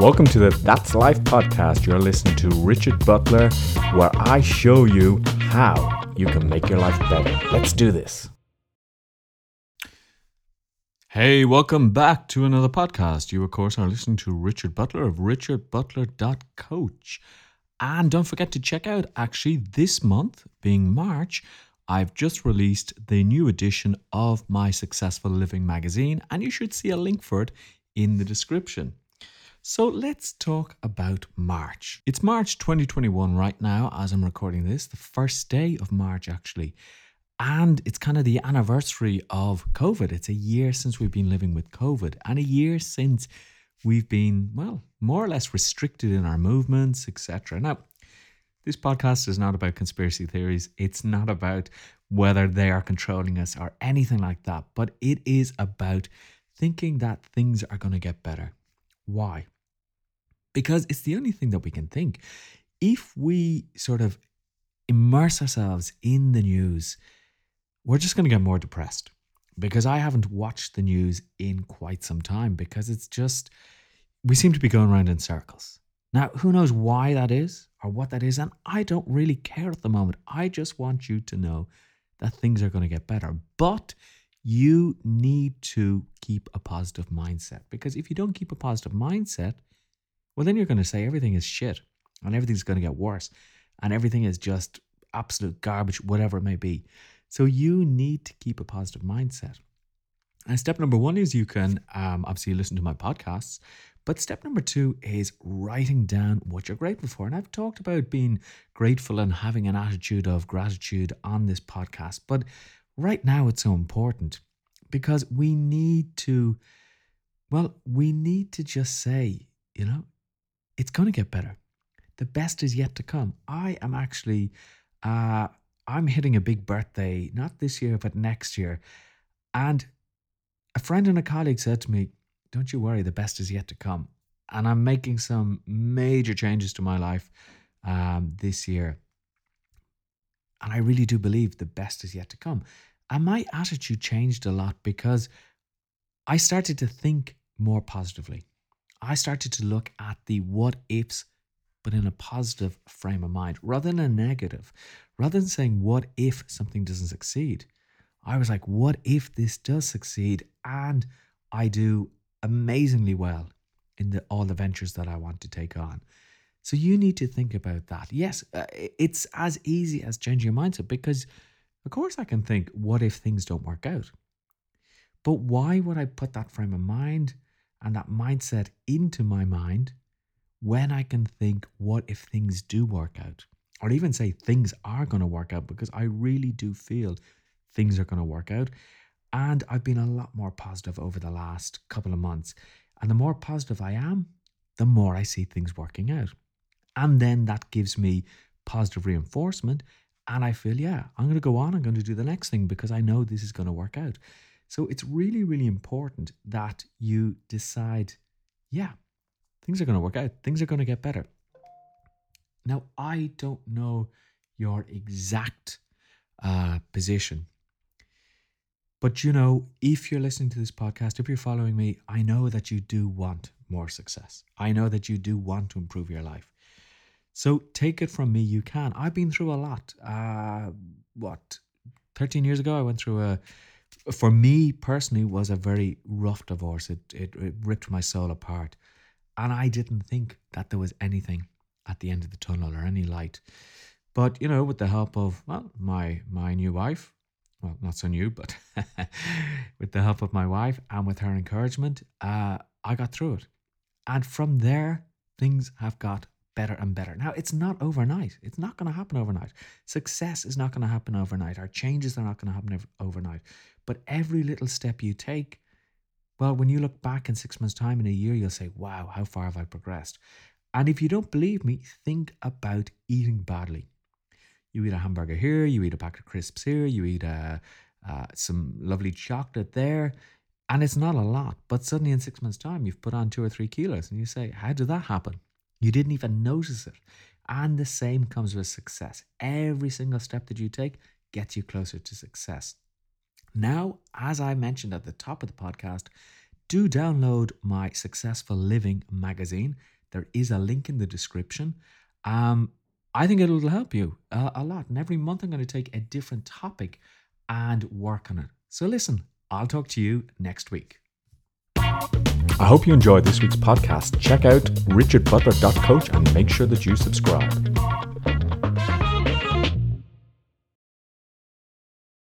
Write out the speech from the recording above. Welcome to the That's Life podcast. You're listening to Richard Butler, where I show you how you can make your life better. Let's do this. Hey, welcome back to another podcast. You, of course, are listening to Richard Butler of richardbutler.coach. And don't forget to check out, actually, this month, being March, I've just released the new edition of my Successful Living magazine, and you should see a link for it in the description. So let's talk about March. It's March 2021 right now as I'm recording this, the first day of March actually. And it's kind of the anniversary of COVID. It's a year since we've been living with COVID and a year since we've been, well, more or less restricted in our movements, etc. Now, this podcast is not about conspiracy theories. It's not about whether they are controlling us or anything like that. But it is about thinking that things are going to get better. Why? Because it's the only thing that we can think. If we sort of immerse ourselves in the news, we're just going to get more depressed. Because I haven't watched the news in quite some time. Because it's just, we seem to be going around in circles. Now, who knows why that is or what that is, and I don't really care at the moment. I just want you to know that things are going to get better. But you need to keep a positive mindset, because if you don't keep a positive mindset, well, then you're going to say everything is shit and everything's going to get worse and everything is just absolute garbage, whatever it may be. So you need to keep a positive mindset. And step number one is you can obviously listen to my podcasts. But step number two is writing down what you're grateful for. And I've talked about being grateful and having an attitude of gratitude on this podcast. But right now it's so important because we need to just say, you know, it's going to get better. The best is yet to come. I am actually, I'm hitting a big birthday, not this year, but next year. And a friend and a colleague said to me, "Don't you worry, the best is yet to come." And I'm making some major changes to my life this year. And I really do believe the best is yet to come. And my attitude changed a lot because I started to think more positively. I started to look at the what ifs, but in a positive frame of mind, rather than a negative. Rather than saying, what if something doesn't succeed? I was like, what if this does succeed and I do amazingly well in all the ventures that I want to take on? So you need to think about that. Yes, it's as easy as changing your mindset, because of course I can think, what if things don't work out? But why would I put that frame of mind and that mindset into my mind when I can think, what if things do work out? Or even say things are going to work out, because I really do feel things are going to work out. And I've been a lot more positive over the last couple of months. And the more positive I am, the more I see things working out. And then that gives me positive reinforcement. And I feel, yeah, I'm going to go on. I'm going to do the next thing because I know this is going to work out. So it's really, really important that you decide, yeah, things are going to work out. Things are going to get better. Now, I don't know your exact position. But, you know, if you're listening to this podcast, if you're following me, I know that you do want more success. I know that you do want to improve your life. So take it from me, you can. I've been through a lot. 13 years ago, I went through for me personally, was a very rough divorce. It ripped my soul apart. And I didn't think that there was anything at the end of the tunnel or any light. But, you know, with the help of, well, my new wife, well, not so new, but with the help of my wife and with her encouragement, I got through it. And from there, things have got better and better. Now, it's not overnight. It's not going to happen overnight. Success is not going to happen overnight. Our changes are not going to happen overnight. But every little step you take, well, when you look back in 6 months' time, in a year, you'll say, wow, how far have I progressed? And if you don't believe me, think about eating badly. You eat a hamburger here, you eat a pack of crisps here, you eat some lovely chocolate there, and it's not a lot. But suddenly in 6 months' time, you've put on 2 or 3 kilos, and you say, how did that happen? You didn't even notice it. And the same comes with success. Every single step that you take gets you closer to success. Now, as I mentioned at the top of the podcast, do download my Successful Living magazine. There is a link in the description. I think it'll help you a lot. And every month I'm going to take a different topic and work on it. So listen, I'll talk to you next week. I hope you enjoyed this week's podcast. Check out richardbutler.coach and make sure that you subscribe.